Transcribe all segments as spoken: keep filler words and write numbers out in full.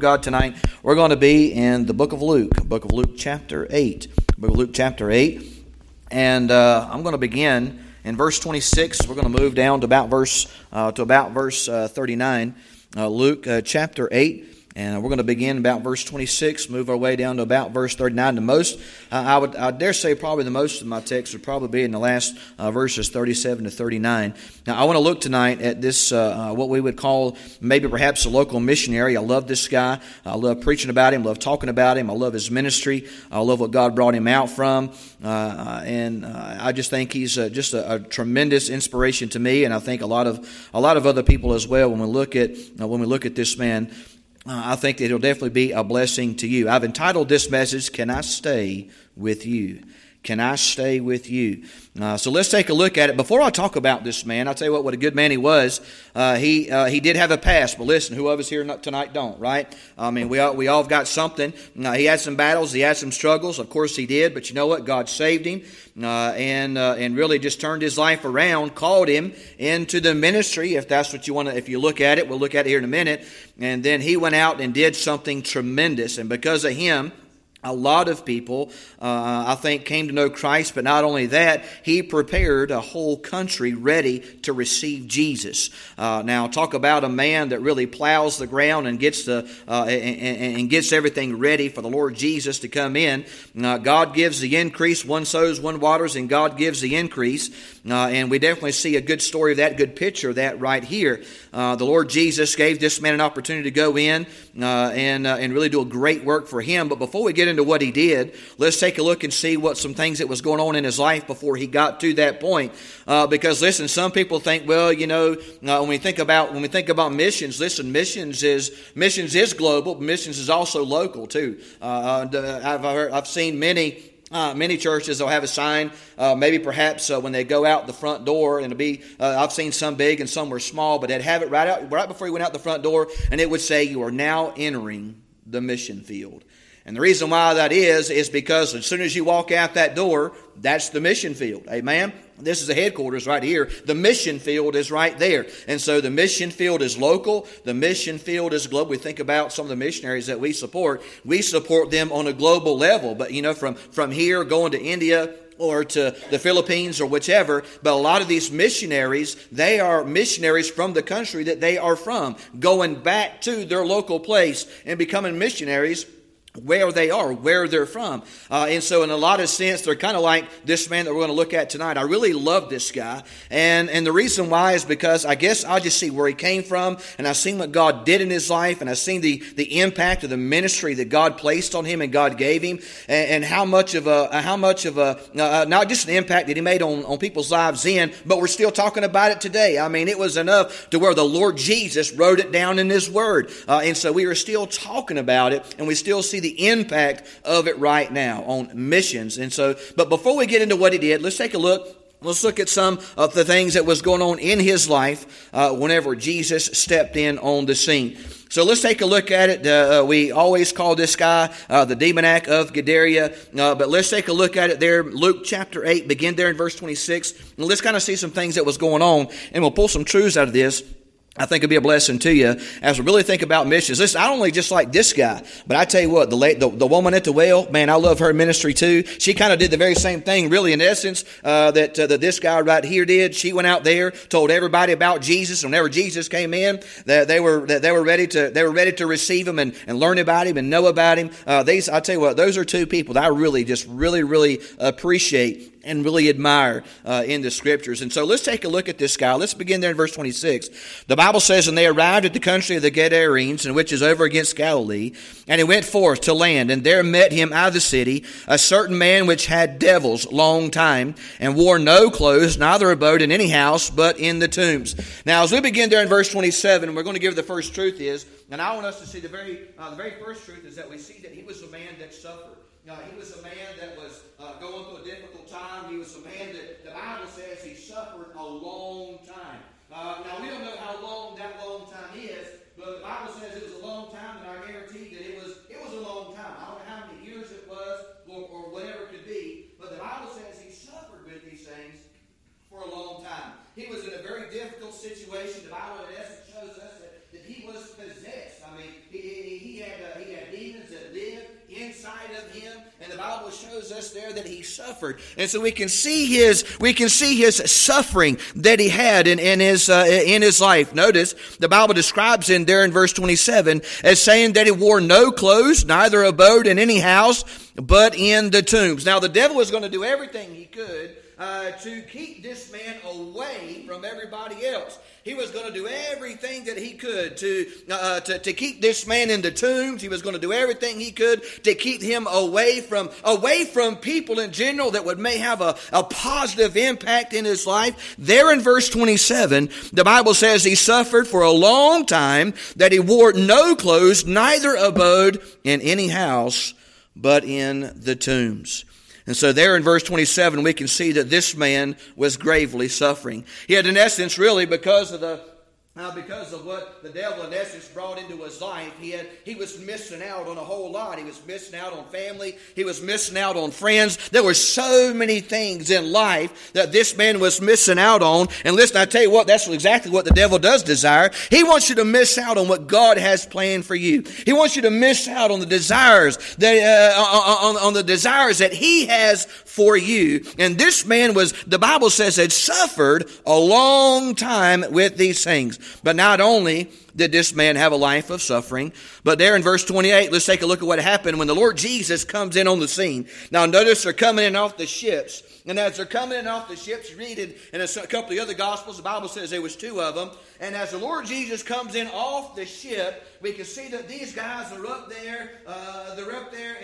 of God tonight, we're going to be in the book of Luke, book of Luke chapter eight. Book of Luke chapter eight. And uh, I'm going to begin in verse twenty-six. We're going to move down to about verse uh, to about verse uh, thirty-nine. Uh, Luke uh, chapter eight. And we're going to begin about verse twenty-six, move our way down to about verse thirty-nine. The most, uh, I would, I dare say, probably the most of my text would probably be in the last uh, verses thirty-seven to thirty-nine. Now, I want to look tonight at this, uh, uh, what we would call maybe perhaps a local missionary. I love this guy. I love preaching about him. I love talking about him. I love his ministry. I love what God brought him out from. Uh, and uh, I just think he's uh, just a, a tremendous inspiration to me, and I think a lot of a lot of other people as well. When we look at uh, when we look at this man. Uh, I think that it'll definitely be a blessing to you. I've entitled this message, Can I Stay With You? Can I Stay With You? Uh, so let's take a look at it. Before I talk about this man, I'll tell you what, what a good man he was. Uh, he uh, he did have a past, but listen, who of us here tonight don't, right? I mean, we all, we all have got something. Uh, he had some battles. He had some struggles. Of course he did, but you know what? God saved him uh, and uh, and really just turned his life around, called him into the ministry, if that's what you want to, if you look at it. We'll look at it here in a minute. And then he went out and did something tremendous, and because of him, a lot of people, uh, I think, came to know Christ, but not only that, he prepared a whole country ready to receive Jesus. Uh, now, talk about a man that really plows the ground and gets the uh, and, and gets everything ready for the Lord Jesus to come in. Uh, God gives the increase. One sows, one waters, and God gives the increase. Uh, and we definitely see a good story of that, good picture of that right here. Uh, the Lord Jesus gave this man an opportunity to go in uh, and uh, and really do a great work for him. But before we get into what he did, let's take a look and see what some things that was going on in his life before he got to that point. Uh, because listen, some people think, well, you know, uh, when we think about when we think about missions, listen, missions is missions is global, but missions is also local too. Uh, I've heard, I've seen many. Uh, many churches will have a sign, uh, maybe perhaps uh, when they go out the front door, and it'll be, uh, I've seen some big and some were small, but they'd have it right out, right before you went out the front door, and it would say, you are now entering the mission field. And the reason why that is, is because as soon as you walk out that door, that's the mission field. Amen? This is the headquarters right here. The mission field is right there. And so the mission field is local. The mission field is global. We think about some of the missionaries that we support. We support them on a global level. But, you know, from, from here going to India or to the Philippines or whichever. But a lot of these missionaries, they are missionaries from the country that they are from, going back to their local place and becoming missionaries where they are, where they're from. Uh, and so in a lot of sense, they're kind of like this man that we're going to look at tonight. I really love this guy. And and the reason why is because I guess I just see where he came from, and I've seen what God did in his life, and I've seen the, the impact of the ministry that God placed on him and God gave him, and, and how much of a, how much of a, uh, not just an impact that he made on, on people's lives then, but we're still talking about it today. I mean, it was enough to where the Lord Jesus wrote it down in his word. Uh, and so we are still talking about it, and we still see the impact of it right now on missions. And so, but before we get into what he did, let's take a look. Let's look at some of the things that was going on in his life uh, whenever Jesus stepped in on the scene. So let's take a look at it. Uh, we always call this guy uh, the demoniac of Gadara, uh, but let's take a look at it there. Luke chapter eight, begin there in verse twenty-six. And let's kind of see some things that was going on, and we'll pull some truths out of this. I think it'll be a blessing to you as we really think about missions. Listen, I don't only just like this guy, but I tell you what, the, la- the the woman at the well, man, I love her ministry too. She kind of did the very same thing, really, in essence, uh, that uh, that this guy right here did. She went out there, told everybody about Jesus, and whenever Jesus came in, they, they were they were ready to they were ready to receive him and, and learn about him and know about him. Uh, these, I tell you what, those are two people that I really just really really appreciate and really admire uh, in the Scriptures. And so let's take a look at this guy. Let's begin there in verse twenty-six. The Bible says, and they arrived at the country of the Gadarenes, and which is over against Galilee, and he went forth to land, and there met him out of the city a certain man which had devils long time, and wore no clothes, neither abode in any house, but in the tombs. Now, as we begin there in verse twenty-seven, we're going to give the first truth is, and I want us to see the very, uh, the very first truth is that we see that he was a man that suffered. Now, he was a man that was uh, going through a difficult time. He was a man that the Bible says he suffered a long time. Uh, now, we don't know how long that long time is, but the Bible says it was a long time, and I guarantee that it was it was a long time. I don't know how many years it was or, or whatever it could be, but the Bible says he suffered with these things for a long time. He was in a very difficult situation. The Bible in essence shows us that, that he was possessed. I mean, he, he, he had Bible shows us there that he suffered. And so we can see his, we can see his suffering that he had in, in his, uh, in his life. Notice the Bible describes him there in verse twenty-seven as saying that he wore no clothes, neither abode in any house, but in the tombs. Now the devil was going to do everything he could Uh, to keep this man away from everybody else. He was going to do everything that he could to, uh, to to keep this man in the tombs. He was going to do everything he could to keep him away from away from people in general that would may have a, a positive impact in his life. There in verse twenty-seven, the Bible says he suffered for a long time, that he wore no clothes, neither abode in any house, but in the tombs. And so there in verse twenty-seven, we can see that this man was gravely suffering. He had, in essence, really, because of the uh, because of what the devil, in essence, brought into his life, he had he was missing out on a whole lot. He was missing out on family. He was missing out on friends. There were so many things in life that this man was missing out on. And listen, I tell you what, that's exactly what the devil does desire. He wants you to miss out on what God has planned for you. He wants you to miss out on the desires that uh, on, on the desires that he has for you. And this man was, the Bible says, had suffered a long time with these things. But not only did this man have a life of suffering, but there in verse twenty-eight, let's take a look at what happened when the Lord Jesus comes in on the scene. Now notice they're coming in off the ships. And as they're coming in off the ships, read it in a couple of the other Gospels, the Bible says there was two of them. And as the Lord Jesus comes in off the ship, we can see that these guys are up there, uh, they're up there,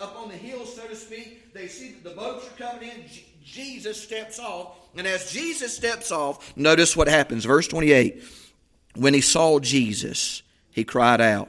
uh, up on the hill, so to speak. They see that the boats are coming in. G- Jesus steps off. And as Jesus steps off, notice what happens. Verse twenty-eight, when he saw Jesus, he cried out.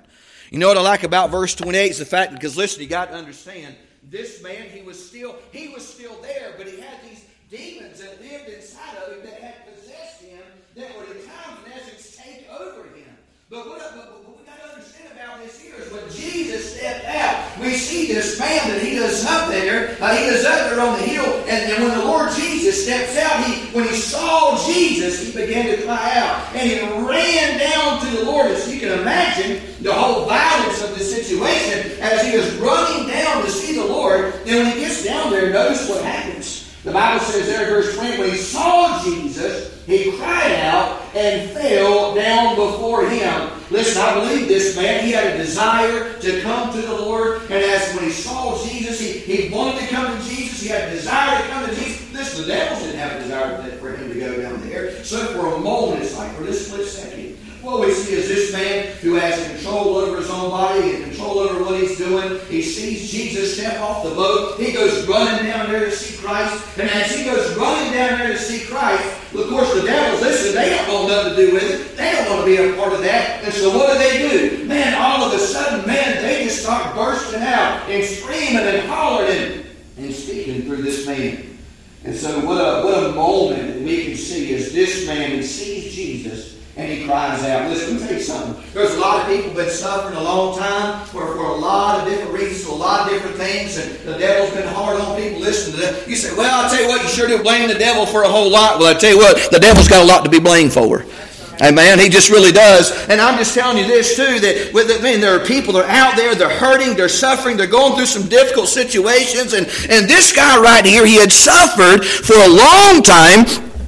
You know what I like about verse twenty-eight is the fact, because listen, you got to understand, this man, he was still he was still there, but he had these demons that lived inside of him that had possessed him, that would at times, in essence, take over him. But what, but what we got to understand about this here is when Jesus stepped out, we see this man that he was up there, uh, he was up there on the hill, and, and when the Lord Jesus steps out, he when he saw Jesus, he began to cry out, and he ran down to the Lord. As you can imagine, the whole violence of the situation as he was running down to see the Lord. And when he gets down there, notice what happens. The Bible says there in verse twenty, when he saw Jesus, he cried out and fell down before him. Listen, I believe this man, he had a desire to come to the Lord. And as when he saw Jesus, he, he wanted to come to Jesus. He had a desire to come to Jesus. Listen, the devil didn't have a desire for him to go down there. So for a moment, it's like, for this split second, what we see is this man who has control over his own body and control over what he's doing. He sees Jesus step off the boat. He goes running down there to see Christ. And as he goes running down there to see Christ, of course the devils, listen, they don't want nothing to do with it. They don't want to be a part of that. And so what do they do? Man, all of a sudden, man, they just start bursting out and screaming and hollering and, and speaking through this man. And so what a, what a moment that we can see is this man sees Jesus and he cries out. Listen, let me tell you something. There's a lot of people been suffering a long time for, for a lot of different reasons, for a lot of different things, and the devil's been hard on people. Listen to that. You say, well, I'll tell you what, you sure do blame the devil for a whole lot. Well, I'll tell you what, the devil's got a lot to be blamed for. Amen. He just really does. And I'm just telling you this too, that with I mean, there are people that are out there, they're hurting, they're suffering, they're going through some difficult situations. And, and this guy right here, he had suffered for a long time.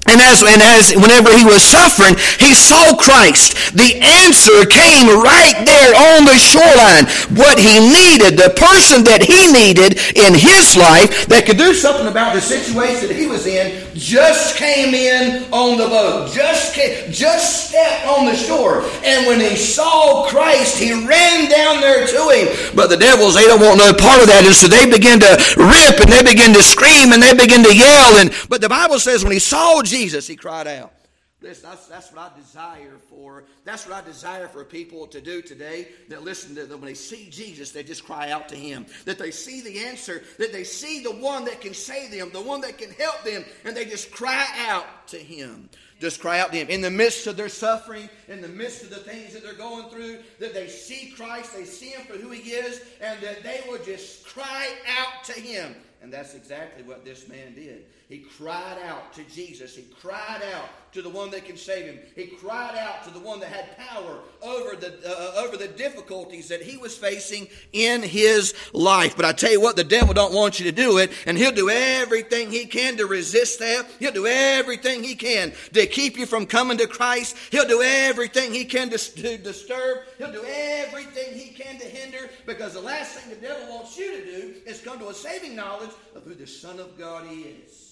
And as and as whenever he was suffering, he saw Christ. The answer came right there on the shoreline. What he needed, the person that he needed in his life that could do something about the situation that he was in, just came in on the boat. Just came, just stepped on the shore. And when he saw Christ, he ran down there to him. But the devils, they don't want no part of that. And so they begin to rip and they begin to scream and they begin to yell. And but the Bible says when he saw Jesus, Jesus, he cried out. Listen, that's, that's what I desire for. That's what I desire for people to do today. That listen, that when they see Jesus, they just cry out to him. That they see the answer. That they see the one that can save them. The one that can help them. And they just cry out to him. Just cry out to him. In the midst of their suffering, in the midst of the things that they're going through, that they see Christ, they see him for who he is, and that they will just cry out to him. And that's exactly what this man did. He cried out to Jesus. He cried out to the one that can save him. He cried out to the one that had power over the uh, over the difficulties that he was facing in his life. But I tell you what, the devil don't want you to do it, and he'll do everything he can to resist that. He'll do everything he can to keep you from coming to Christ. He'll do everything he can to, to disturb. He'll do everything he can to hinder, because the last thing the devil wants you to do is come to a saving knowledge of who the Son of God is.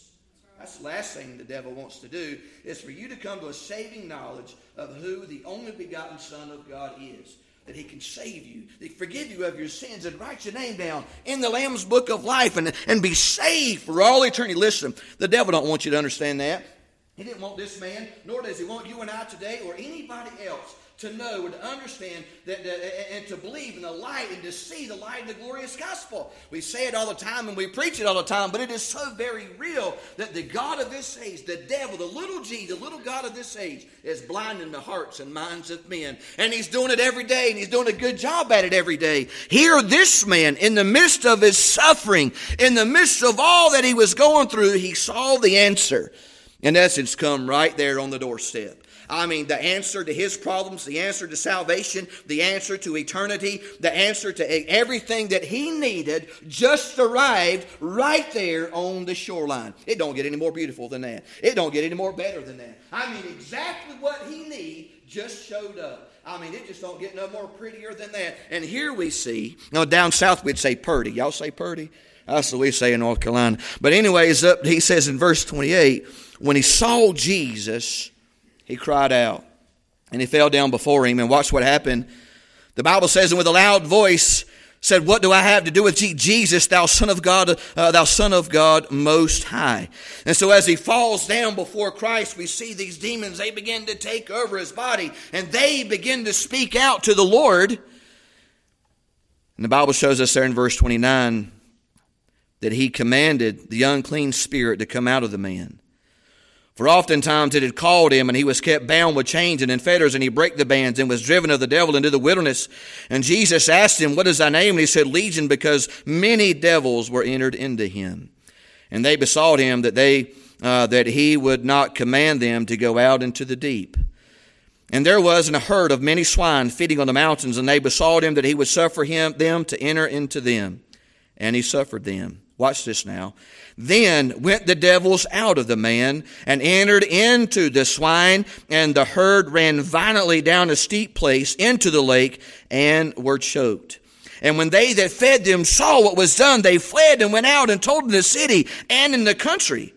That's the last thing the devil wants to do, is for you to come to a saving knowledge of who the only begotten Son of God is, that he can save you, that he can forgive you of your sins and write your name down in the Lamb's book of life and, and be saved for all eternity. Listen, the devil don't want you to understand that. He didn't want this man, nor does he want you and I today or anybody else to know and to understand that, that, and to believe in the light and to see the light of the glorious gospel. We say it all the time and we preach it all the time, but it is so very real that the God of this age, the devil, the little g, the little God of this age, is blinding the hearts and minds of men. And he's doing it every day, and he's doing a good job at it every day. Here this man, in the midst of his suffering, in the midst of all that he was going through, he saw the answer. In essence, come right there on the doorstep. I mean, the answer to his problems, the answer to salvation, the answer to eternity, the answer to everything that he needed just arrived right there on the shoreline. It don't get any more beautiful than that. It don't get any more better than that. I mean, exactly what he needs just showed up. I mean, it just don't get no more prettier than that. And here we see, now down south we'd say Purdy. Y'all say Purdy? That's what we say in North Carolina. But anyways, up he says in verse twenty-eight, when he saw Jesus, he cried out, and he fell down before him. And watch what happened. The Bible says, and with a loud voice said, "What do I have to do with Jesus, thou Son of God, uh, thou Son of God Most High?" And so as he falls down before Christ, we see these demons, they begin to take over his body, and they begin to speak out to the Lord. And the Bible shows us there in verse twenty-nine that he commanded the unclean spirit to come out of the man. For oftentimes it had called him, and he was kept bound with chains and in fetters, and he brake the bands and was driven of the devil into the wilderness. And Jesus asked him, "What is thy name?" And he said, "Legion," because many devils were entered into him. And they besought him that they uh, that he would not command them to go out into the deep. And there was in a herd of many swine feeding on the mountains, and they besought him that he would suffer him them to enter into them. And he suffered them. Watch this now. Then went the devils out of the man and entered into the swine, and the herd ran violently down a steep place into the lake and were choked. And when they that fed them saw what was done, they fled and went out and told in the city and in the country.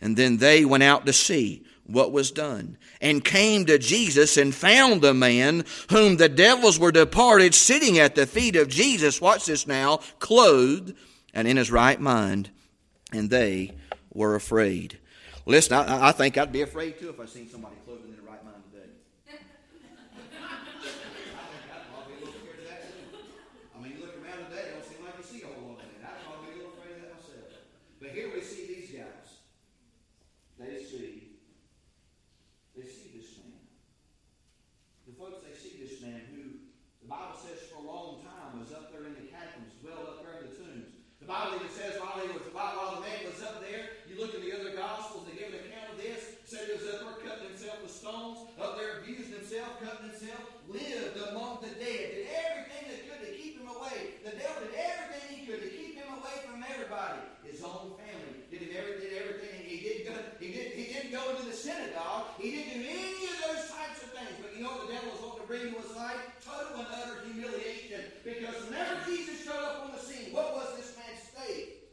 And then they went out to see what was done, and came to Jesus and found the man whom the devils were departed, sitting at the feet of Jesus. Watch this now. Clothed and in his right mind, and they were afraid. Listen, I, I think I'd be afraid too if I seen somebody clothed in their right mind today. I think I'd probably be a little scared of that too. I mean, you look around today, it don't seem like you see a whole lot of that. I'd probably be a little afraid of that myself. But here we see these guys. They see, they see this man. The folks, they see this man who the Bible says for a long time was up there in the catacombs, well up there in the tombs. The Bible even says while, he was, while the man was up there, you look in the other Gospels, they give an account of this, said he was up there cutting himself with stones, up there abusing himself, cutting himself, lived among the dead, did everything that could to keep him away. The devil did everything he could to keep him away from everybody. His own family did everything, everything. He didn't go, he did, he didn't go into the synagogue. He didn't do any of those types of things. But you know what the devil was wanting to bring to his life? Total and utter humiliation. Because whenever Jesus showed up on the scene, what was this?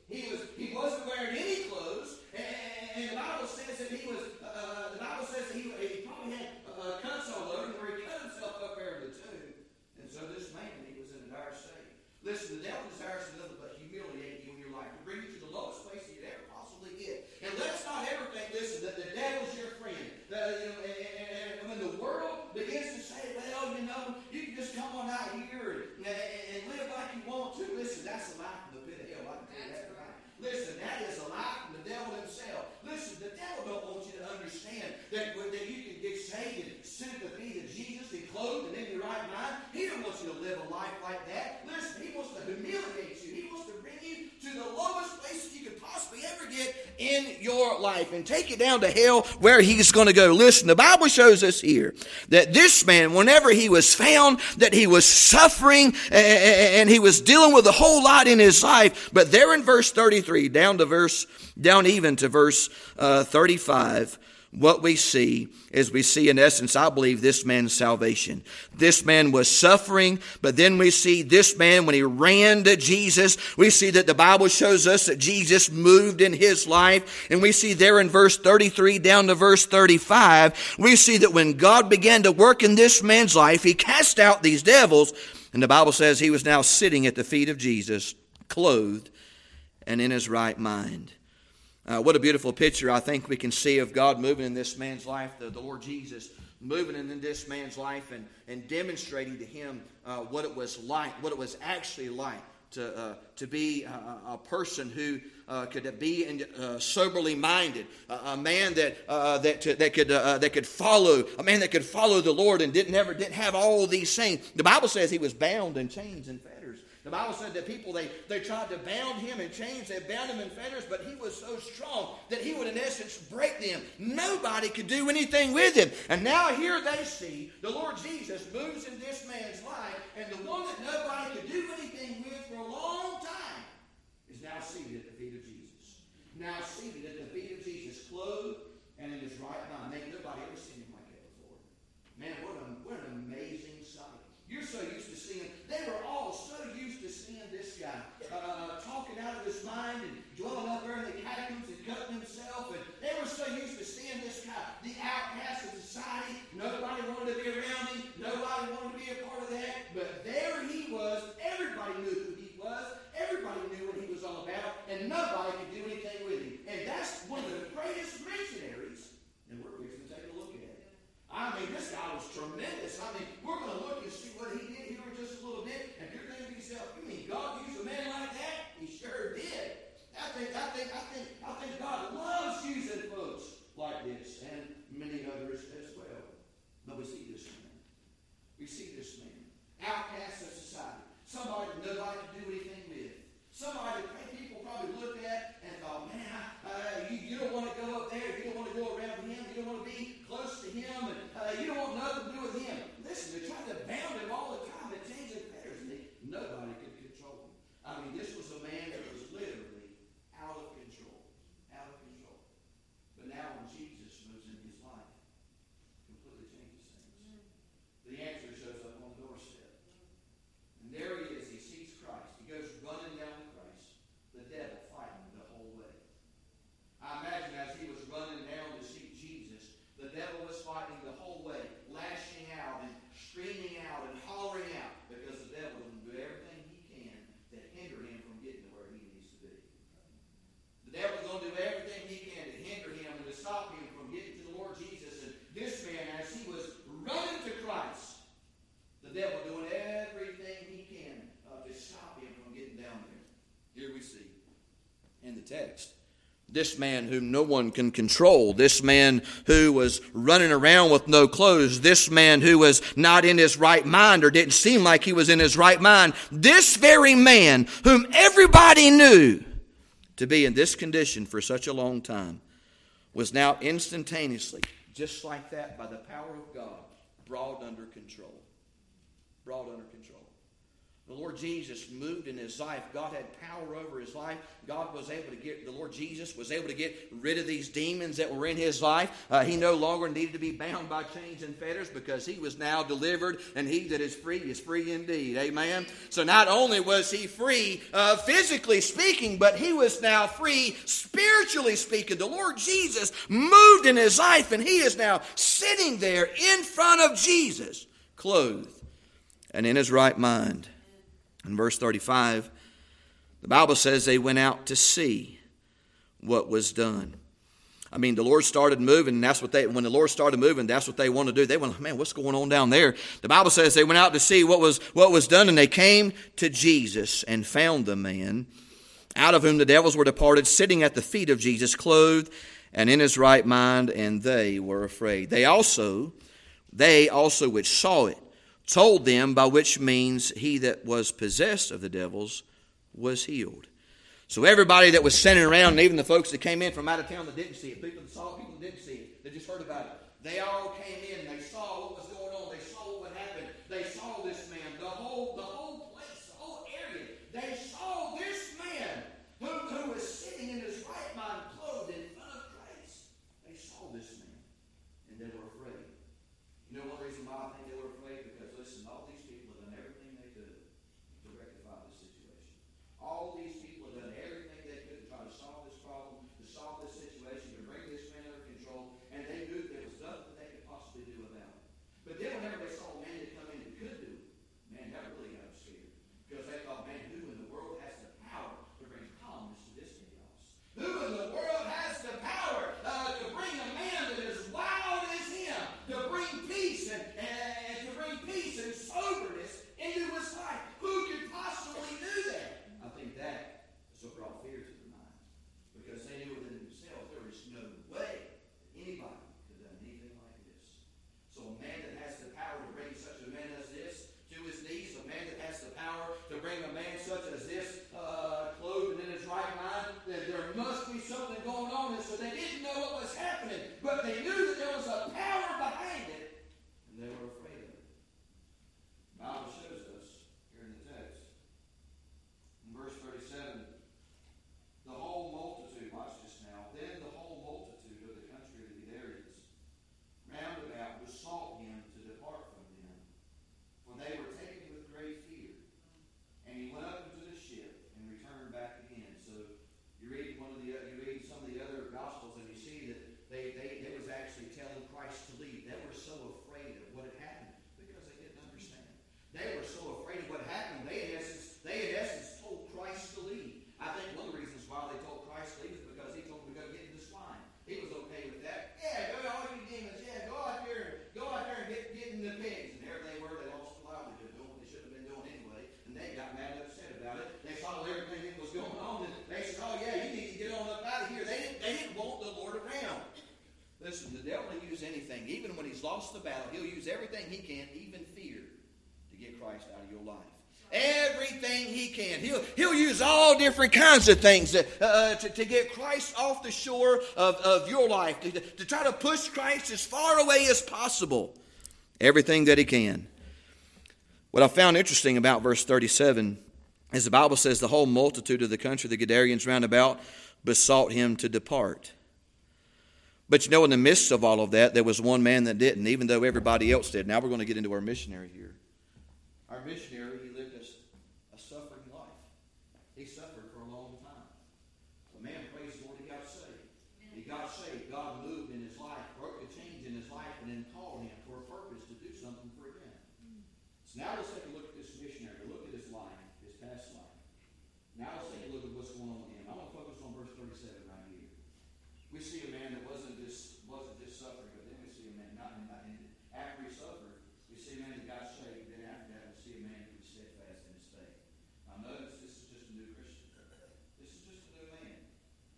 He was he wasn't wearing any clothes, and, and the Bible says that he was. Uh, the Bible says that he, he probably had uh, cuts all over him, where he cut himself up there in the tomb. And so this man, he was in a dire state. Listen, the devil desires nothing but humiliate you in your life, to bring you to the lowest place you could ever possibly get. And let's not ever think, listen, that the devil's your friend. That, you know, and, and, and, and when the world begins to say, "Well, you know, you can just come on out here and, and, and live like you want to," listen, that's a lie. life and take it down to hell where he's going to go. Listen, the Bible shows us here that this man, whenever he was found, that he was suffering and he was dealing with a whole lot in his life. But there in verse thirty-three, down to verse, down even to verse uh, thirty-five, what we see is we see, in essence, I believe, this man's salvation. This man was suffering, but then we see this man, when he ran to Jesus, we see that the Bible shows us that Jesus moved in his life. And we see there in verse thirty-three down to verse thirty-five, we see that when God began to work in this man's life, he cast out these devils. And the Bible says he was now sitting at the feet of Jesus, clothed and in his right mind. Uh, what a beautiful picture I think we can see of God moving in this man's life, the, the Lord Jesus moving in this man's life and, and demonstrating to him uh, what it was like, what it was actually like to uh, to be a, a person who uh, could be in, uh, soberly minded, a, a man that uh, that to, that could uh, that could follow, a man that could follow the Lord and didn't ever didn't have all these things. The Bible says he was bound in chains and fetters. The Bible said that people, they, they tried to bound him in chains. They bound him in fetters, but he was so strong that he would, in essence, break them. Nobody could do anything with him. And now here they see the Lord Jesus moves in this man's life, and the one that nobody could do anything with for a long time is now seated at the feet of Jesus. Now seated at the feet of Jesus, clothed and in his right mind. Ain't nobody ever seen him like that before. Man, what, a, what an amazing sight. You're so used to seeing, they were all so used to seeing this guy uh, talking out of his mind and dwelling up there in the catacombs and cutting himself. And they were so used to seeing this guy, the outcast of society. Nobody wanted to be around him. Nobody wanted to be a part of that. But there he was. Everybody knew who he was. Everybody knew what he was all about. And nobody could do anything with him. And that's one of the greatest missionaries. And we're going to take a look at it. I mean, this guy was tremendous. I mean, we're going to look and see what he did here in just a little bit, and you're thinking to yourself, you mean God used a man like that? He sure did. I think, I think, I think, I think God loves using folks like this and many others as well. But we see this man. We see this man, outcast of society, somebody that nobody could do anything with, somebody that people probably looked at and thought, man, I, uh, you, you don't want to go up there. You don't want to go around him. You don't want to be close to him. And uh, you don't want nothing to do with him. Listen, they tried to bound him all the time. It changed their patterns. Nobody could control him. I mean, this was a man that was literally out of control. Out of control. But now when Jesus moves in his life, it completely changes things. The answer shows up on the doorstep. And there he is. He sees Christ. He goes running down to Christ. The devil fighting the whole way. I imagine as he was running down to see Jesus, the devil was fighting the whole way, lashing out and screaming out and hollering out, because the devil will do everything he can to hinder him from getting to where he needs to be. The devil's going to do everything he can to hinder him and to stop him from getting to the Lord Jesus. And this man, as he was running to Christ, the devil doing everything he can uh, to stop him from getting down there. Here we see in the text, this man whom no one can control, this man who was running around with no clothes, this man who was not in his right mind or didn't seem like he was in his right mind, this very man whom everybody knew to be in this condition for such a long time was now instantaneously, just like that, by the power of God, brought under control. Brought under control. The Lord Jesus moved in his life. God had power over his life. God was able to get, the Lord Jesus was able to get rid of these demons that were in his life. Uh, he no longer needed to be bound by chains and fetters, because he was now delivered, and he that is free is free indeed. Amen? So not only was he free uh, physically speaking, but he was now free spiritually speaking. The Lord Jesus moved in his life, and he is now sitting there in front of Jesus, clothed and in his right mind. In verse thirty-five, the Bible says they went out to see what was done. I mean, the Lord started moving, and that's what they, when the Lord started moving, that's what they wanted to do. They went, man, what's going on down there? The Bible says they went out to see what was, what was done, and they came to Jesus and found the man, out of whom the devils were departed, sitting at the feet of Jesus, clothed and in his right mind, and they were afraid. They also, they also which saw it, told them by which means he that was possessed of the devils was healed. So everybody that was sitting around, and even the folks that came in from out of town that didn't see it, people that saw it, people that didn't see it, they just heard about it, they all came in, they saw what was going on, they saw what happened, they saw this man, the whole the whole place, the whole area, they saw this man who, who was sitting in his right mind, clothed in front of Christ. They saw this man, and they were afraid. You know one reason why I think they were afraid? Because, listen, all these people have done everything they could to rectify the situation. All these people have done everything they could to try to solve this problem, to solve this situation, to bring this man under control, and they knew there was nothing they could possibly do about it. But then whenever they saw a man that come in that could do it, man, that really got them scared. Because they thought, man, who in the world has the power to bring calmness to this chaos? Who in the world has the power uh, to bring a man that is wild as him, to bring peace and, and, and to bring peace and soberness into his life? Who could possibly do that? I think that is what brought fear to their minds, because they knew within themselves there is no way that anybody could have done anything like this. So a man that has the power to bring such a man as this to his knees, a man that has the power to bring a man such as this uh, clothed in his right mind, that there must be something going on. And so they didn't know what was happening, but they knew that there was a power behind it. They were afraid of it. The Bible shows us here in the text, in verse thirty-seven, the whole multitude, watch this now, then the whole multitude of the country of the areas round about besought him to depart from them, for they were taken with great fear. And he went up into the ship and returned back again. So you read one of the you read some of the other gospels, and you see that they they, they was actually telling Christ to leave. They were so afraid of what had happened, because they didn't understand. They were so afraid of what happened, they in essence, they in essence told Christ to leave. I think one of the reasons why they told Christ to leave is because he told them to go get in the swine. He was okay with that. Yeah, go to all you demons. Yeah, go out here, go out there and get, get in the pigs. And there they were. They lost the livelihood doing what they should have been doing anyway. And they got mad and upset about it. They saw everything that was going on. And they said, oh yeah, you need to get on up out of here. They didn't, they didn't want the Lord around. Listen, the devil will use anything. Even when he's lost the battle, he'll use everything he can, even fear, to get Christ out of your life. Everything he can. He'll, he'll use all different kinds of things to, uh, to, to get Christ off the shore of, of your life, to, to try to push Christ as far away as possible. Everything that he can. What I found interesting about verse thirty-seven is the Bible says the whole multitude of the country, the Gadareans round about, besought him to depart. But you know, in the midst of all of that, there was one man that didn't, even though everybody else did. Now we're going to get into our missionary here. Our missionary, he lived a, a suffering life. He suffered for a long time. The man, praise the Lord, he got saved. He got saved. God moved in his life, broke a change in his life, and then called him for a purpose to do something for him. So now let's take a look at this missionary. Look at his life, his past life. Now let's take a look at what's going on with him. I want to focus on verse thirty-seven right here. We see a man that wasn't just wasn't just suffering, but then we see a man not in, not in after he suffered, we see a man that got saved. Then after that, we see a man who was steadfast in his faith. Now notice this is just a new Christian. This is just a new man.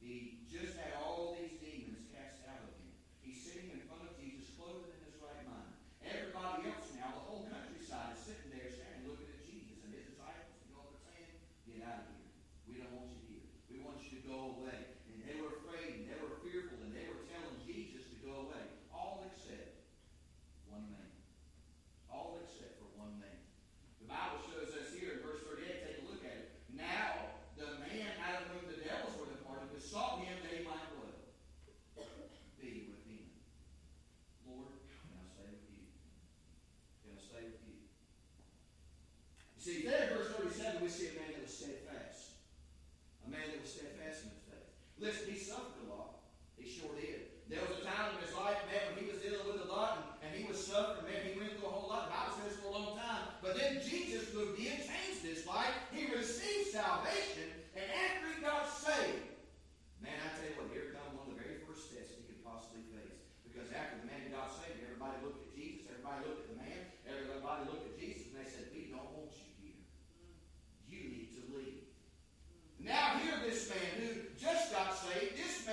He just had all these demons cast out of him. He's sitting in front of Jesus, clothed in his right mind. Everybody else now, the whole countryside is sitting there, standing, looking at Jesus and his disciples, and all they're saying, "Get out of here! We don't want you here. We want you to go away." And they were afraid, and they were fearful, and they were telling Jesus to go away. All except one man. All except for one man. The Bible shows us here in verse thirty-eight, take a look at it. Now, the man out of whom the devils were departed besought him that he might what? Be with him. Lord, can I stay with you? Can I stay with you? You see, there in verse thirty-seven, we see a man that was steadfast. A man that was steadfast in his faith. Listen, he suffered a lot. He sure did. There was a time in his life, man, when he was dealing with a lot, and, and he was suffering, man, he went through a whole lot. The Bible says for a long time. But then Jesus moved in, changed his life. He received salvation, and after he got saved, man, I tell you what, here comes one of the very first tests he could possibly face. Because after the man got saved, everybody looked at Jesus, everybody looked at the man, everybody looked at Jesus, and they said, "We don't want you here. You need to leave." Now here this man who just got saved, this man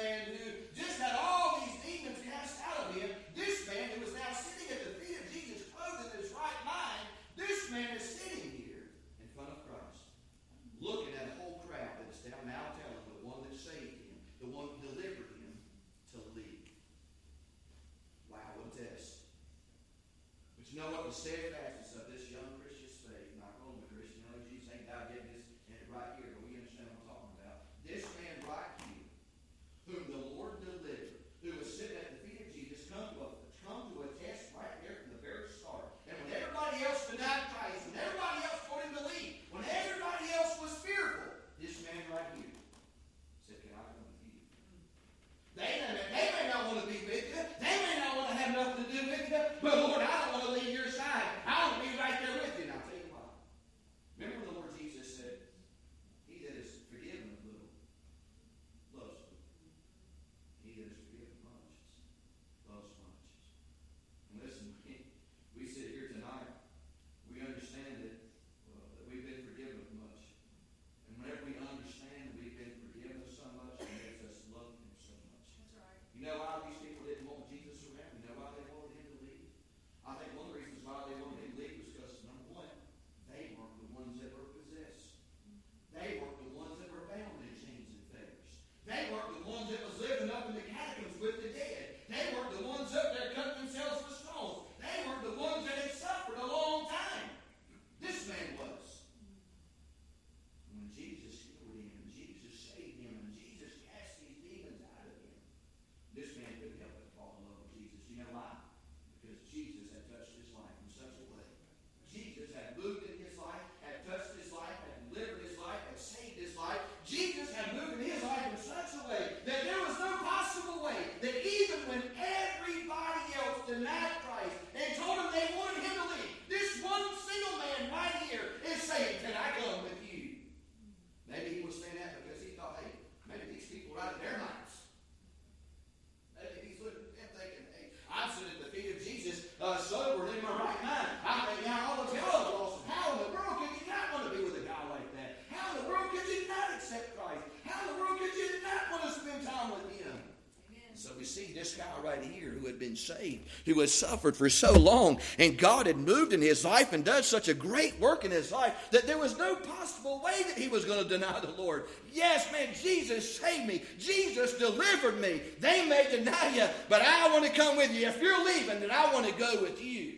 So we see this guy right here who had been saved, who had suffered for so long, and God had moved in his life and done such a great work in his life that there was no possible way that he was going to deny the Lord. Yes, man, Jesus saved me. Jesus delivered me. They may deny you, but I want to come with you. If you're leaving, then I want to go with you.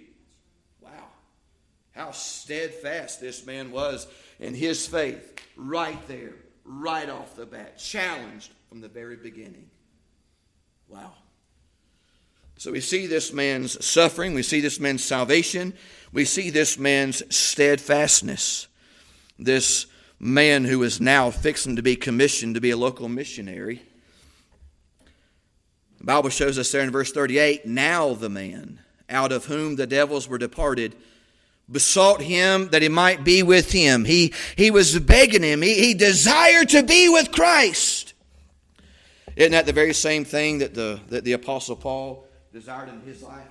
Wow. How steadfast this man was in his faith right there, right off the bat, challenged from the very beginning. Wow. So we see this man's suffering. We see this man's salvation. We see this man's steadfastness. This man who is now fixing to be commissioned to be a local missionary. The Bible shows us there in verse thirty-eight, now the man out of whom the devils were departed besought him that he might be with him. He, he was begging him. He, he desired to be with Christ. Isn't that the very same thing that the, that the Apostle Paul desired in his life?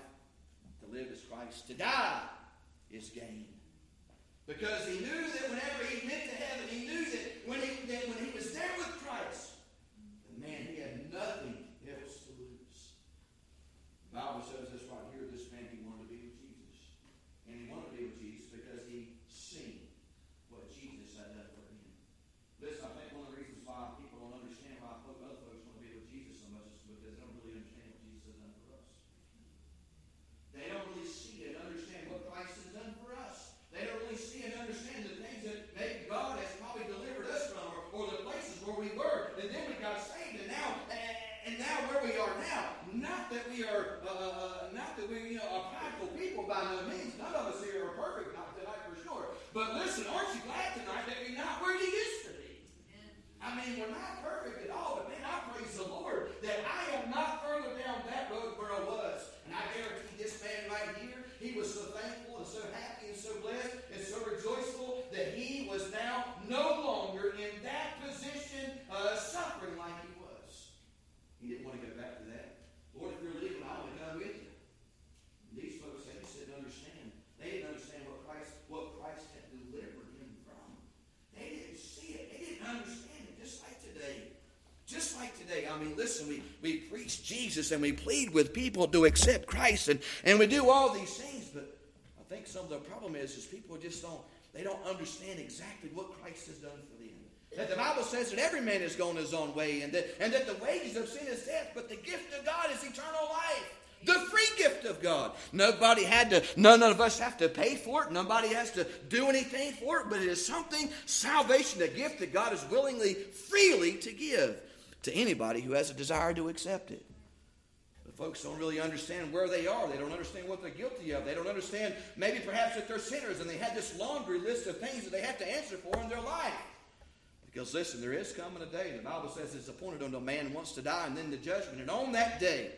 To live is Christ. To die is gain. Because he knew that whenever he went to heaven, he knew that when he, that when he was there with Christ, the man, he had nothing else to lose. The Bible says this right here. This man, he wanted to be with Jesus. And he wanted to be with Jesus because he seen what Jesus had done for him. Listen, I think one of the reasons why people don't understand why other folks want to be with Jesus so much is because they don't really understand what Jesus has done for us. They don't really see and understand what Christ has done for us. They don't really see and understand the things that maybe God has probably delivered us from, or, or the places where we were. And then we got saved, and now and, and now where we are now. Not that we are, uh, not that we, you know, are prideful people by no means. None of us here are perfect, not tonight for sure. But listen, aren't you glad tonight that we're not where you used to be? I mean, we're not perfect at all, but man, I praise the Lord that I am not further down that road where I was. And I guarantee this man right here, he was so thankful and so happy and so blessed and so rejoiceful that he was now no longer in that position uh, suffering like he was. He didn't want to go back to that. Lord, if you're leaving, I want to go with you. And these folks, they just didn't understand. They didn't understand what Christ, what Christ had delivered him from. They didn't see it. They didn't understand it. Just like today. Just like today. I mean, listen, we, we preach Jesus and we plead with people to accept Christ, and, and we do all these things, but I think some of the problem is, is people just don't, they don't understand exactly what Christ has done for them. That the Bible says that every man is going his own way, and that, and that the wages of sin is death, but the gift of God is eternal life. The free gift of God. Nobody had to, none of us have to pay for it. Nobody has to do anything for it, but it is something, salvation, a gift that God is willingly, freely to give to anybody who has a desire to accept it. But folks don't really understand where they are. They don't understand what they're guilty of. They don't understand maybe perhaps that they're sinners, and they had this laundry list of things that they have to answer for in their life. Because listen, there is coming a day, and the Bible says it's appointed unto a man wants to die and then the judgment. And on that day,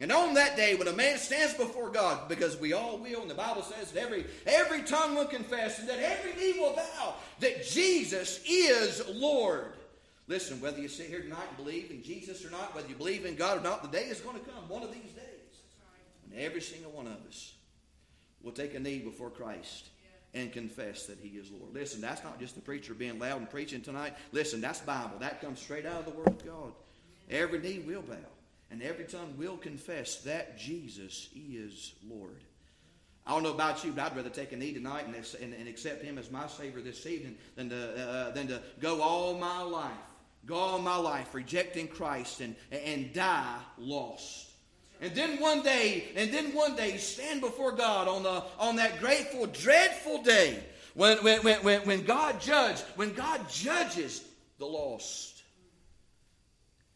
and on that day when a man stands before God, because we all will, and the Bible says that every, every tongue will confess and that every knee will bow that Jesus is Lord. Listen, whether you sit here tonight and believe in Jesus or not, whether you believe in God or not, the day is going to come, one of these days, when every single one of us will take a knee before Christ and confess that he is Lord. Listen, that's not just the preacher being loud and preaching tonight. Listen, that's Bible. That comes straight out of the Word of God. Every knee will bow, and every tongue will confess that Jesus is Lord. I don't know about you, but I'd rather take a knee tonight and, and, and accept him as my Savior this evening than to, uh, than to go all my life, go all my life rejecting Christ and, and die lost. And then one day, and then one day, stand before God on the on that grateful, dreadful day when when when when God judges, when God judges the lost.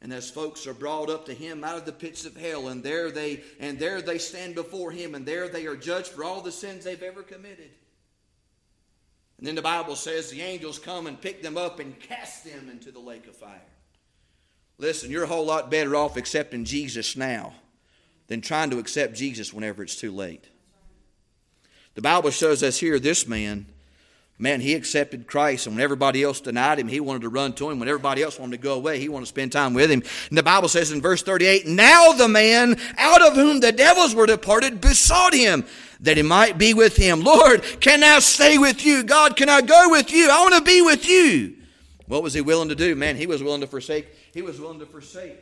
And as folks are brought up to him out of the pits of hell, and there they and there they stand before him, and there they are judged for all the sins they've ever committed. And then the Bible says the angels come and pick them up and cast them into the lake of fire. Listen, you're a whole lot better off accepting Jesus now than trying to accept Jesus whenever it's too late. The Bible shows us here this man, man, he accepted Christ, and when everybody else denied him, he wanted to run to him. When everybody else wanted to go away, he wanted to spend time with him. And the Bible says in verse thirty-eight, now the man out of whom the devils were departed besought him that he might be with him. Lord, can I stay with you? God, can I go with you? I want to be with you. What was he willing to do? Man, he was willing to forsake. He was willing to forsake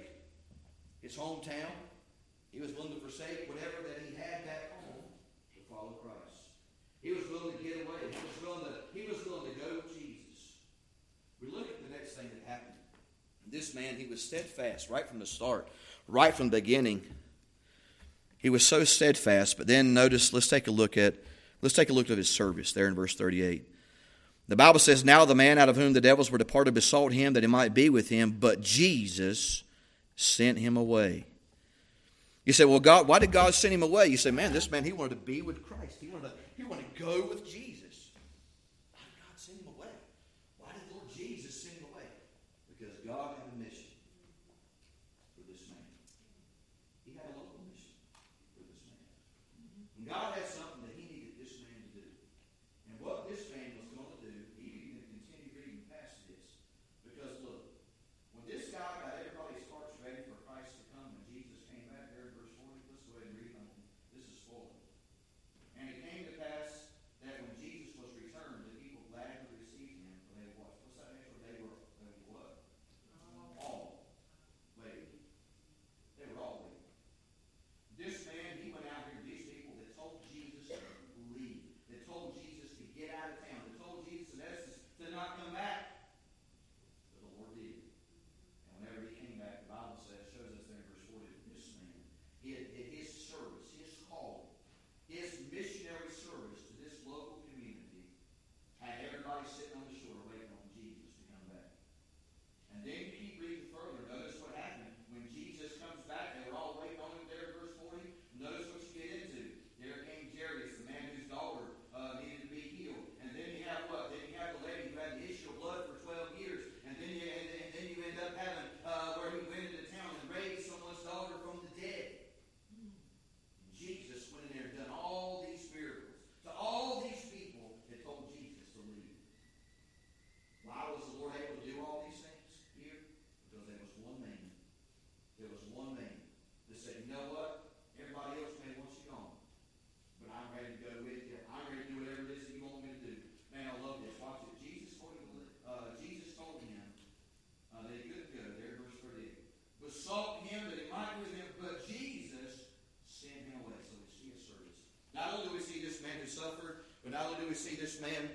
his hometown. He was willing to forsake whatever that he had back home to follow Christ. He was willing to get away. He was willing to, he was willing to go with Jesus. We look at the next thing that happened. This man, he was steadfast right from the start, right from the beginning. He was so steadfast. But then notice, let's take a look at let's take a look at his service there in verse thirty-eight. The Bible says, "Now the man out of whom the devils were departed besought him that he might be with him, but Jesus sent him away." You say, "Well, God, why did God send him away?" You say, "Man, this man, he wanted to be with Christ. He wanted to, he wanted to go with Jesus. Why did God send him away? Why did Lord Jesus send him away?" Because God had a mission for this man. He had a local mission for this man. And God had something. See this man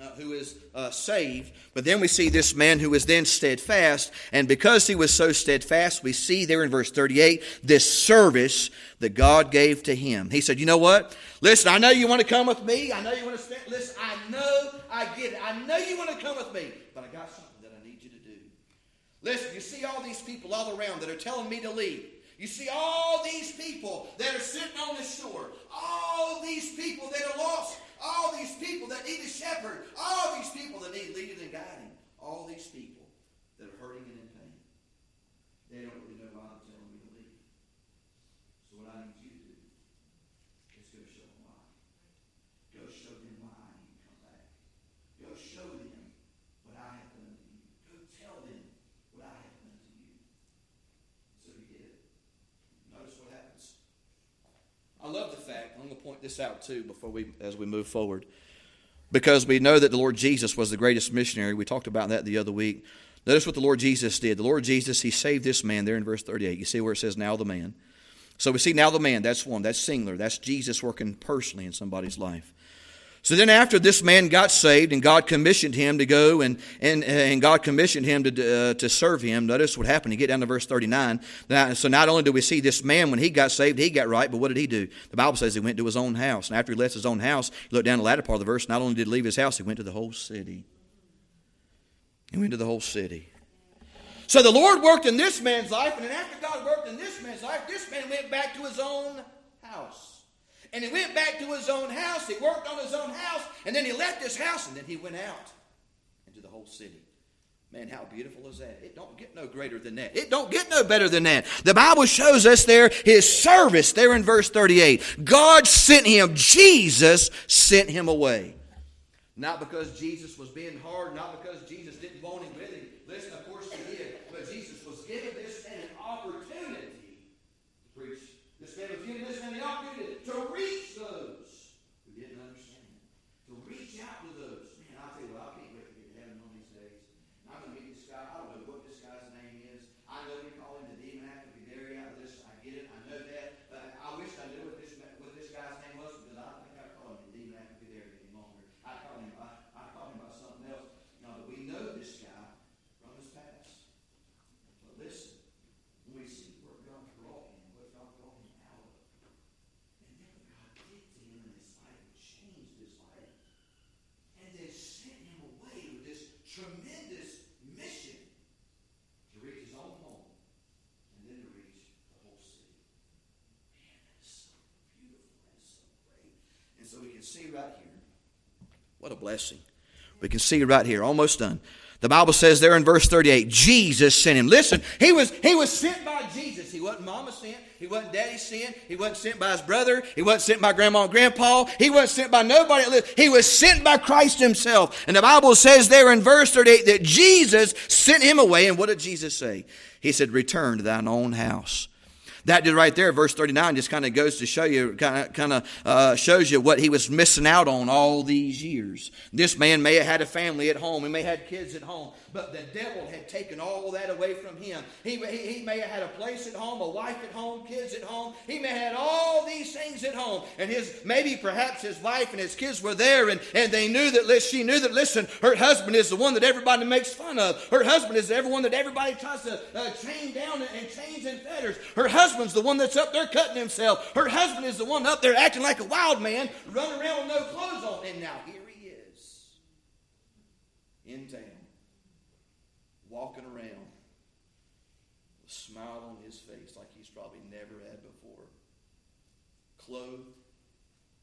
uh, who is uh, saved, but then we see this man who is then steadfast, and because he was so steadfast, we see there in verse thirty-eight this service that God gave to him. He said, "You know what? Listen, I know you want to come with me. I know you want to spend. Listen, I know I get it. I know you want to come with me, but I got something that I need you to do. Listen, you see all these people all around that are telling me to leave. You see all these people that are sitting on the shore, all these people that are lost, all these people that need a shepherd, all these people that need leading and guiding, all these people that are hurting and in pain. They don't really know why I'm telling me to leave. So what I need you to do is go show them why. Go show them why I need to come back. Go show them what I have done to you. Go tell them what I have done to you." So he did it. Notice what happens. I love the fact, I'm going to point this out too before we, as we move forward, because we know that the Lord Jesus was the greatest missionary. We talked about that the other week. Notice what the Lord Jesus did. The Lord Jesus, he saved this man there in verse thirty-eight. You see where it says, "Now the man." So we see now the man, that's one, that's singular. That's Jesus working personally in somebody's life. So then after this man got saved and God commissioned him to go and and, and God commissioned him to uh, to serve him, notice what happened. You get down to verse thirty-nine. Now, so not only do we see this man, when he got saved, he got right, but what did he do? The Bible says he went to his own house. And after he left his own house, you look down the latter part of the verse, not only did he leave his house, he went to the whole city. He went to the whole city. So the Lord worked in this man's life, and then after God worked in this man's life, this man went back to his own house. And he went back to his own house, he worked on his own house, and then he left his house, and then he went out into the whole city. Man, how beautiful is that? It don't get no greater than that. It don't get no better than that. The Bible shows us there his service there in verse thirty-eight. God sent him. Jesus sent him away. Not because Jesus was being hard, not because Jesus didn't want him with him. Listen, of course he did. But Jesus was given this an opportunity to preach. This man was given this man the opportunity to reach those who didn't understand it, to reach out to those. Man, I tell you what, I can't wait to get to heaven on these days. And I'm going to meet this guy. I don't know what this guy's name is. I know we call him the demon actor. There he is. so we can see right here. What a blessing. We can see right here. Almost done. The Bible says there in verse thirty-eight, Jesus sent him. Listen, he was he was sent by Jesus. He wasn't mama sent. He wasn't daddy sent. He wasn't sent by his brother. He wasn't sent by grandma and grandpa. He wasn't sent by nobody that lived. He was sent by Christ himself. And the Bible says there in verse thirty-eight that Jesus sent him away. And what did Jesus say? He said, return to thine own house. That did right there, verse thirty-nine, just kind of goes to show you, kind of, kind of uh, shows you what he was missing out on all these years. This man may have had a family at home. He may have had kids at home. But the devil had taken all that away from him. He, he, he may have had a place at home, a wife at home, kids at home. He may have had all these things at home. And his maybe perhaps his wife and his kids were there, and, and they knew that, she knew that, listen, her husband is the one that everybody makes fun of. Her husband is the one that everybody tries to uh, chain down and, and chains and fetters. Her husband's the one that's up there cutting himself. Her husband is the one up there acting like a wild man, running around with no clothes on. And now here he is in town, walking around with a smile on his face like he's probably never had before, clothed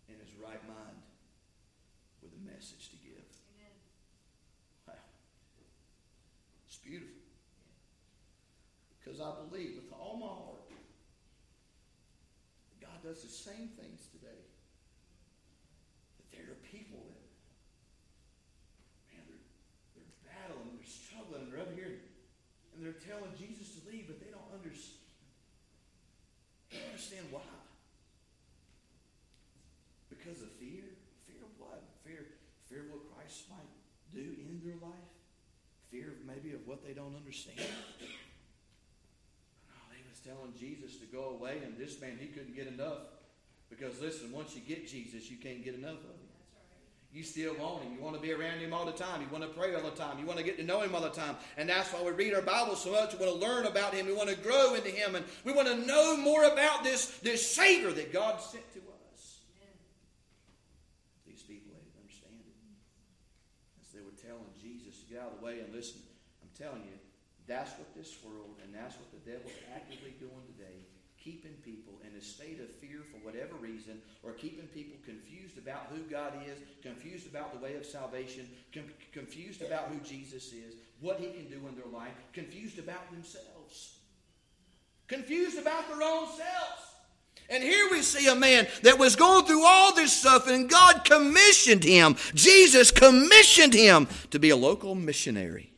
in his right mind with a message to give. Amen. Wow. It's beautiful. Because I believe with all my heart that God does the same things today. That there are people that they're up here and they're telling Jesus to leave, but they don't understand, they don't understand why. Because of fear. Fear of what? Fear, fear of what Christ might do in their life. Fear of maybe of what they don't understand. No, they was telling Jesus to go away, and this man, he couldn't get enough. Because listen, once you get Jesus, you can't get enough of him. You still want him. You want to be around him all the time. You want to pray all the time. You want to get to know him all the time. And that's why we read our Bible so much. We want to learn about him. We want to grow into him. And we want to know more about this, this Savior that God sent to us. Yeah. These people didn't understand it. As they were telling Jesus to get out of the way and listen, I'm telling you, that's what this world and that's what the devil's actively doing today. Keeping people in a state of fear for whatever reason, or keeping people confused about who God is, confused about the way of salvation, com- confused about who Jesus is, what he can do in their life, confused about themselves, confused about their own selves. And here we see a man that was going through all this stuff, and God commissioned him. Jesus commissioned him to be a local missionary.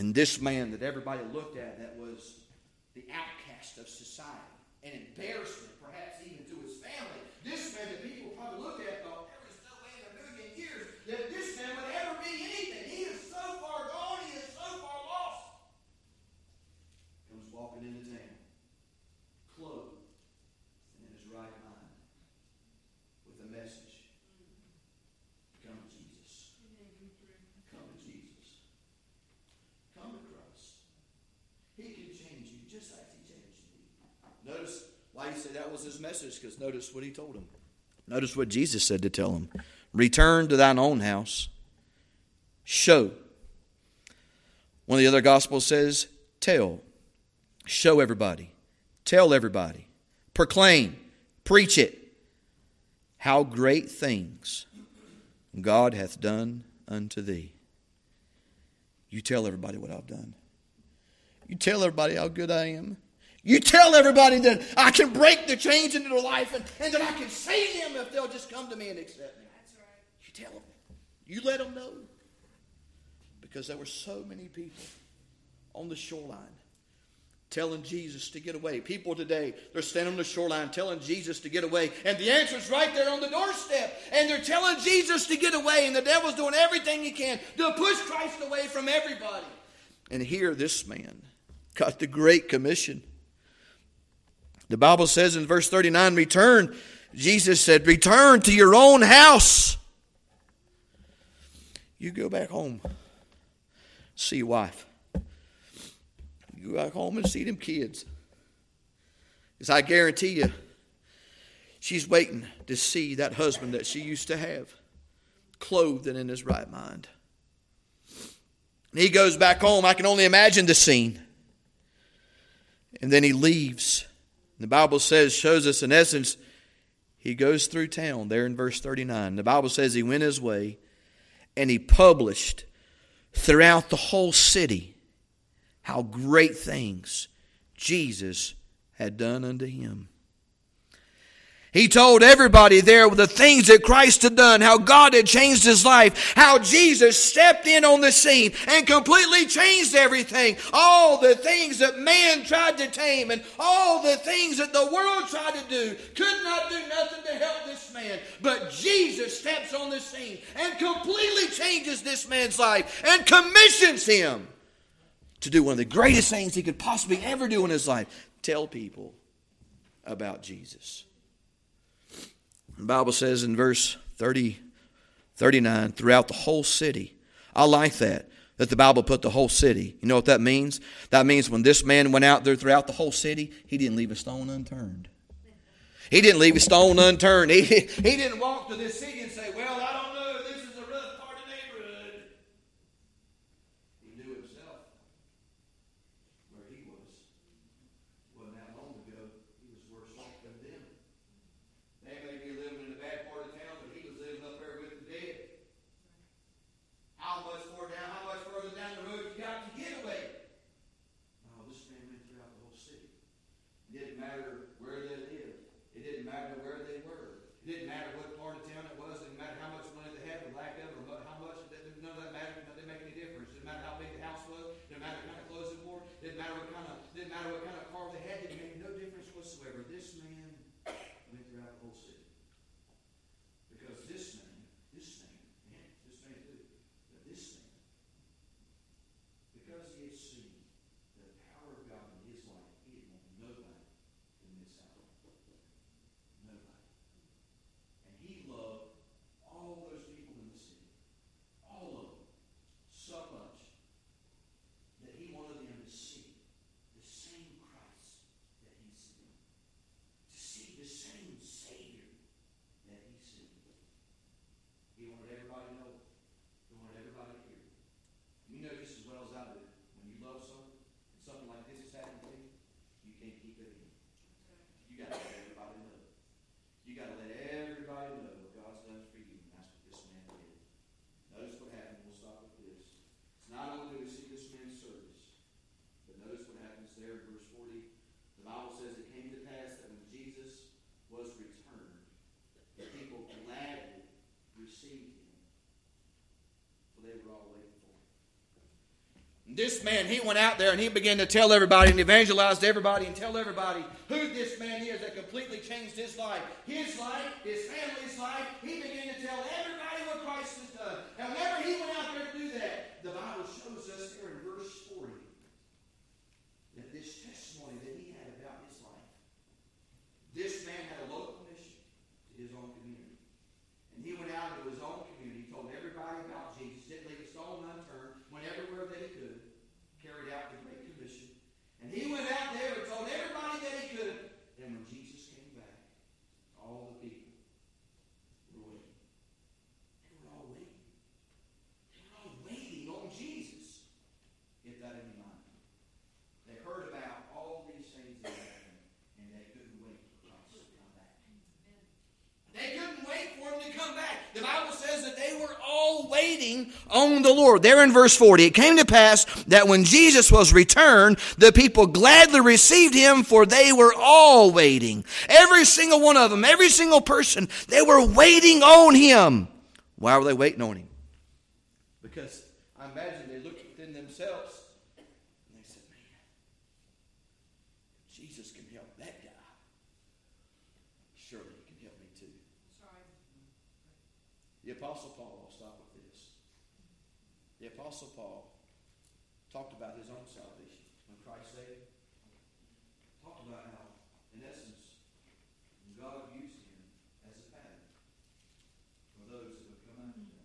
And this man that everybody looked at, that was the outcast of society, an embarrassment perhaps even to his family. This man that people probably looked at and thought, there is no way in a million years that this man would ever be anything. He is so far gone, he is so far lost. He was walking into town, clothed and in his right mind, with a message. Come to Jesus. Come to Jesus. Come to Christ. He can change you just like he changed me. Notice why he said that was his message, because notice what he told him. Notice what Jesus said to tell him. Return to thine own house. Show. One of the other gospels says, tell. Show everybody. Tell everybody. Proclaim. Preach it. How great things God hath done unto thee. You tell everybody what I've done. You tell everybody how good I am. You tell everybody that I can break the chains into their life, and, and that I can save them if they'll just come to me and accept me. That's right. You tell them. You let them know. Because there were so many people on the shoreline telling Jesus to get away. People today, they're standing on the shoreline telling Jesus to get away. And the answer's right there on the doorstep. And they're telling Jesus to get away. And the devil's doing everything he can to push Christ away from everybody. And here this man got the Great Commission. The Bible says in verse thirty-nine, return, Jesus said, return to your own house. You go back home, see your wife. You go back home and see them kids. Because I guarantee you, she's waiting to see that husband that she used to have, clothed and in his right mind. And he goes back home. I can only imagine the scene. And then he leaves. The Bible says, shows us in essence, He goes through town there in verse thirty-nine. The Bible says he went his way and he published throughout the whole city how great things Jesus had done unto him. He told everybody there the things that Christ had done, how God had changed his life, how Jesus stepped in on the scene and completely changed everything. All the things that man tried to tame and all the things that the world tried to do could not do nothing to help this man. But Jesus steps on the scene and completely changes this man's life and commissions him to do one of the greatest things he could possibly ever do in his life. Tell people about Jesus. The Bible says in verse thirty, thirty-nine, throughout the whole city. I like that, that the Bible put the whole city. You know what that means? That means when this man went out there throughout the whole city, he didn't leave a stone unturned. He didn't leave a stone unturned. He, he didn't walk to this city and say, well, I don't know, this is a rough part of the neighborhood. He knew himself where he was. It wasn't that long ago. He was worse off than them. They may be living in a bad part of town, but he was living up there with the dead. How much more down, how much further down the road you got to get away? No, this man went throughout the whole city. It didn't matter where they lived. It didn't matter where they were. It didn't matter what part of town it was. It didn't matter how much money they had or lack of, or how much. None of that mattered. It didn't make any difference. It didn't matter how big the house was. It didn't matter what kind of clothes they wore. It didn't matter what kind of, didn't matter what kind of car they had. It made no difference whatsoever. This man went throughout the whole city. Because this man, this man, man, this man too, but this man, because he had seen the power of God in his life, he didn't want nobody to miss out. Nobody. And he loved all those people in the city. All of them. So much that he wanted them to see the same Christ that he seen. To see the same Savior that he seen. He wanted everybody to know it. He wanted everybody to hear it. You know just as well as I do, when you love something, and something like this is happening to you, you can't keep it in. You got to let everybody know. You got to let everybody know what God's done for you, and that's what this man did. Notice what happened. We'll stop with this. It's not only do we see this man's service, but notice what happens there in verse forty. The Bible says it came to pass that when Jesus was returned, the people gladly received him, for they were all waiting for him. This man, he went out there and he began to tell everybody and evangelized everybody and tell everybody who this man is that completely changed his life. His life, his family's life. He began to tell everybody what Christ has done. And whenever he went out there to do that, the Bible shows us there in verse forty that this testimony that he had about his life, this man had a local mission to his own community. And he went out into his own community, told everybody about Jesus, didn't leave a stone unturned, went everywhere that he could, carried out the Great Commission. And he went out there and told everybody that he could. And when Jesus came back, all the people were waiting. They were all waiting. They were all waiting on Jesus. Get that in your mind. They heard about all these things that happened, and they couldn't wait for Christ to come back. They couldn't wait for him to come back. The Bible says that they were all waiting on the Lord. There in verse forty, it came to pass that when Jesus was returned, the people gladly received him, for they were all waiting. Every single one of them, every single person, they were waiting on him. Why were they waiting on him? Because I imagine they looked within themselves and they said, man, Jesus can help that guy. Surely he can help me too. The Apostle Paul, I'll stop with this. The Apostle Paul talked about his own salvation when Christ saved him. Talked about how, in essence, God used him as a pattern for those that would come after him.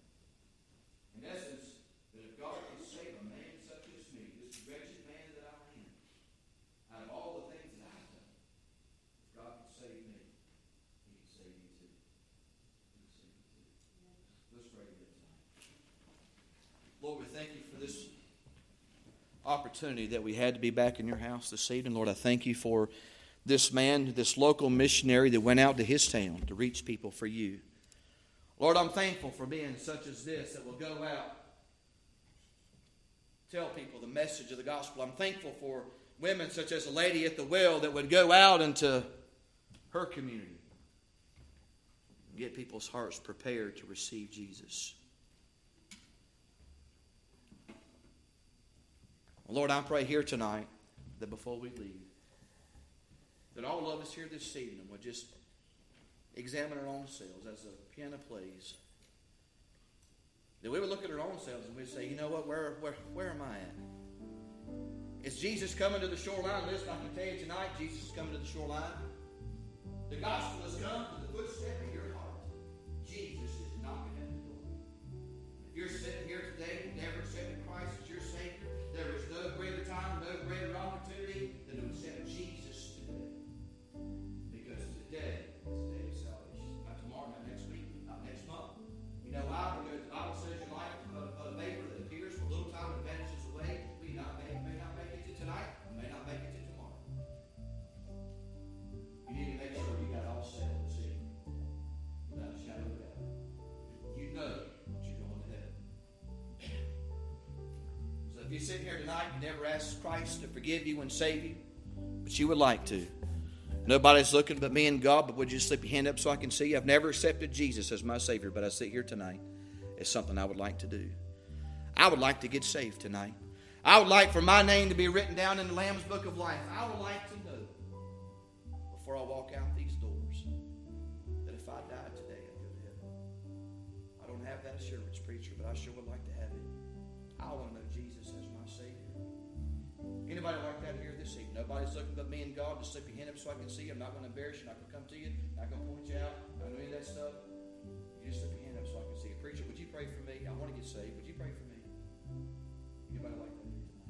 In essence, that if God could save a man such as me, this wretched man that I am, out of all the things that I've done, if God could save me, he could save you too. He could save you too. Let's pray again tonight. Lord, we thank you for this opportunity that we had to be back in your house this evening. Lord, I thank you for this man, this local missionary that went out to his town to reach people for you. Lord, I'm thankful for men such as this that will go out, tell people the message of the gospel. I'm thankful for women such as the lady at the well that would go out into her community and get people's hearts prepared to receive Jesus. Lord, I pray here tonight that before we leave, that all of us here this evening would just examine our own selves as the piano plays. That we would look at our own selves and we'd say, you know what, where, where, where am I at? Is Jesus coming to the shoreline? Listen, I can tell you tonight, Jesus is coming to the shoreline. The gospel has come to the footstep of your heart. Jesus is knocking at the door. If you're sitting here today and never accepted Christ as your Savior, there is no greater time, no greater opportunity than to accept Jesus today. Because today is the day of salvation. Not tomorrow, not next week, not next month. You know why? Because the Bible says your life is a vapor that appears for a little time and vanishes away. We not may, may not make it to tonight, we may not make it to tomorrow. You need to make sure you got all set this evening. Without a shadow of a doubt. You know that you're going to heaven. If you sit here tonight and never asked Christ to forgive you and save you, but you would like to. Nobody's looking but me and God, but would you just slip your hand up so I can see you? I've never accepted Jesus as my Savior, but I sit here tonight. It's something I would like to do. I would like to get saved tonight. I would like for my name to be written down in the Lamb's Book of Life. I would like to know, before I walk out these doors, that if I died today, I'd go to heaven. I don't have that assurance, preacher, but I sure would like to have it. I want to know Jesus as my Savior. Anybody like that here this evening? Nobody's looking but me and God. Just slip your hand up so I can see you. I'm not going to embarrass you. I'm not going to come to you. I'm not going to point you out. I'm not going to do any of that stuff. You just slip your hand up so I can see you. Preacher, would you pray for me? I want to get saved. Would you pray for me? Anybody like that here tonight?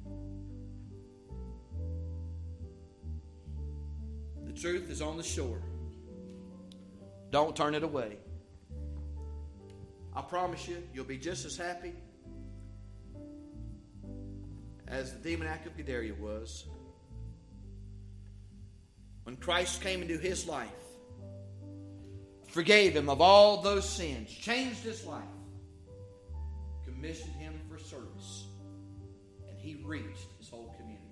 The truth is on the shore. Don't turn it away. I promise you, you'll be just as happy as the demoniac of Gadara was. When Christ came into his life, forgave him of all those sins, changed his life, commissioned him for service, and he reached his whole community.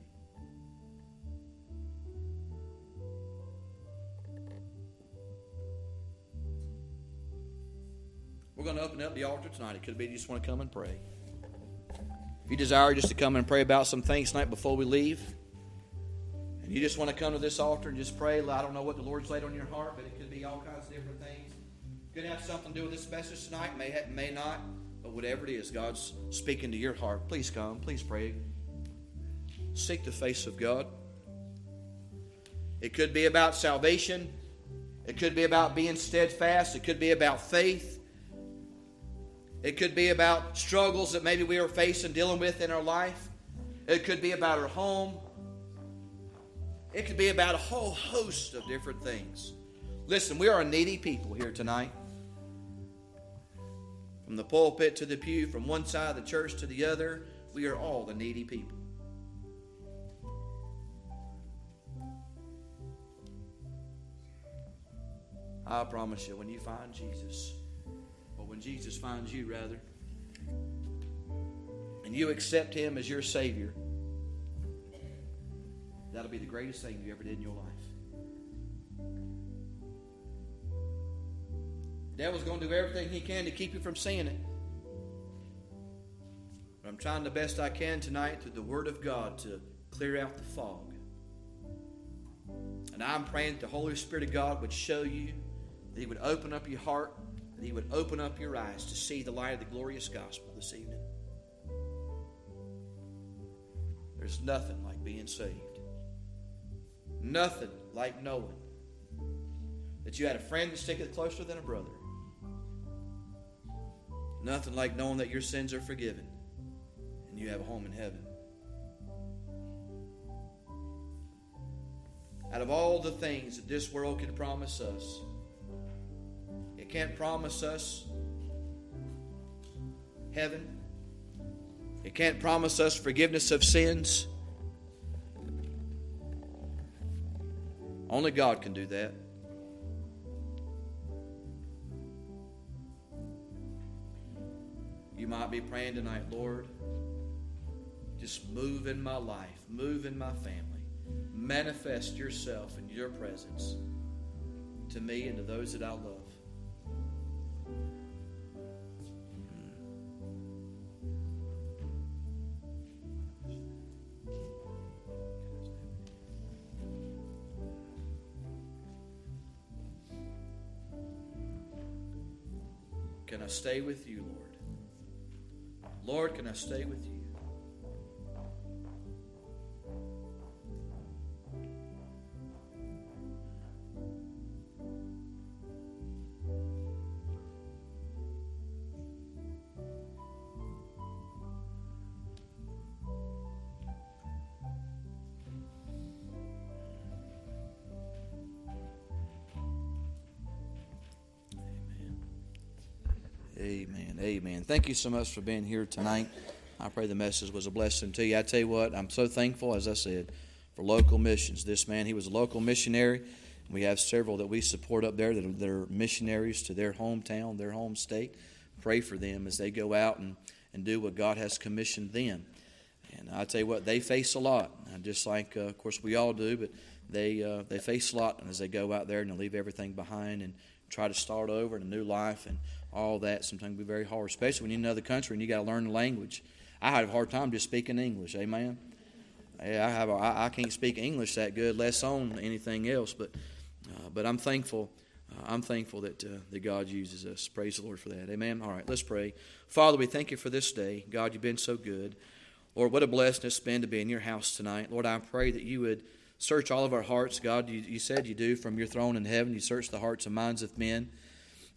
We're going to open up the altar tonight. It could be you just want to come and pray. If you desire just to come and pray about some things tonight before we leave, and you just want to come to this altar and just pray, I don't know what the Lord's laid on your heart, but it could be all kinds of different things. Could have something to do with this message tonight, may have, may not, but whatever it is, God's speaking to your heart. Please come, please pray. Seek the face of God. It could be about salvation. It could be about being steadfast. It could be about faith. It could be about struggles that maybe we are facing, dealing with in our life. It could be about our home. It could be about a whole host of different things. Listen, we are a needy people here tonight. From the pulpit to the pew, from one side of the church to the other, we are all the needy people. I promise you, when you find Jesus, when Jesus finds you, rather, and you accept him as your Savior, that'll be the greatest thing you ever did in your life. The devil's going to do everything he can to keep you from seeing it. But I'm trying the best I can tonight through the Word of God to clear out the fog. And I'm praying that the Holy Spirit of God would show you, that he would open up your heart, that he would open up your eyes to see the light of the glorious gospel this evening. There's nothing like being saved. Nothing like knowing that you had a friend that sticketh closer than a brother. Nothing like knowing that your sins are forgiven and you have a home in heaven. Out of all the things that this world can promise us, can't promise us heaven. It can't promise us forgiveness of sins. Only God can do that. You might be praying tonight, Lord, just move in my life, move in my family, manifest yourself and your presence to me and to those that I love. Can I stay with you, Lord? Lord, can I stay with you? Amen. Amen. Thank you so much for being here tonight. I pray the message was a blessing to you. I tell you what, I'm so thankful, as I said, for local missions. This man, he was a local missionary. We have several that we support up there that are, that are missionaries to their hometown, their home state. Pray for them as they go out and, and do what God has commissioned them. And I tell you what, they face a lot, just like, uh, of course, we all do, but they uh, they face a lot as they go out there and they leave everything behind and try to start over in a new life and all that. Sometimes be very hard, especially when you're in another country and you got to learn the language. I had a hard time just speaking English. Amen. Yeah, I have. A, I, I can't speak English that good, less on anything else. But, uh, but I'm thankful. Uh, I'm thankful that uh, that God uses us. Praise the Lord for that. Amen. All right, let's pray. Father, we thank you for this day. God, you've been so good. Lord, what a blessing it's been to be in your house tonight. Lord, I pray that you would search all of our hearts. God, you, you said you do from your throne in heaven. You search the hearts and minds of men.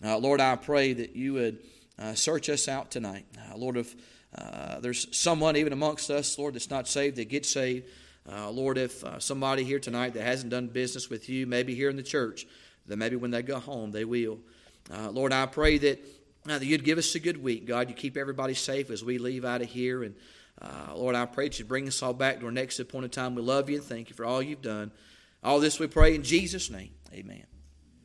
Uh, Lord, I pray that you would uh, search us out tonight. Uh, Lord, if uh, there's someone even amongst us, Lord, that's not saved, that gets saved. Uh, Lord, if uh, somebody here tonight that hasn't done business with you, maybe here in the church, then maybe when they go home, they will. Uh, Lord, I pray that, uh, that you'd give us a good week. God, you keep everybody safe as we leave out of here. And uh, Lord, I pray that you bring us all back to our next appointed time. We love you and thank you for all you've done. All this we pray in Jesus' name. Amen.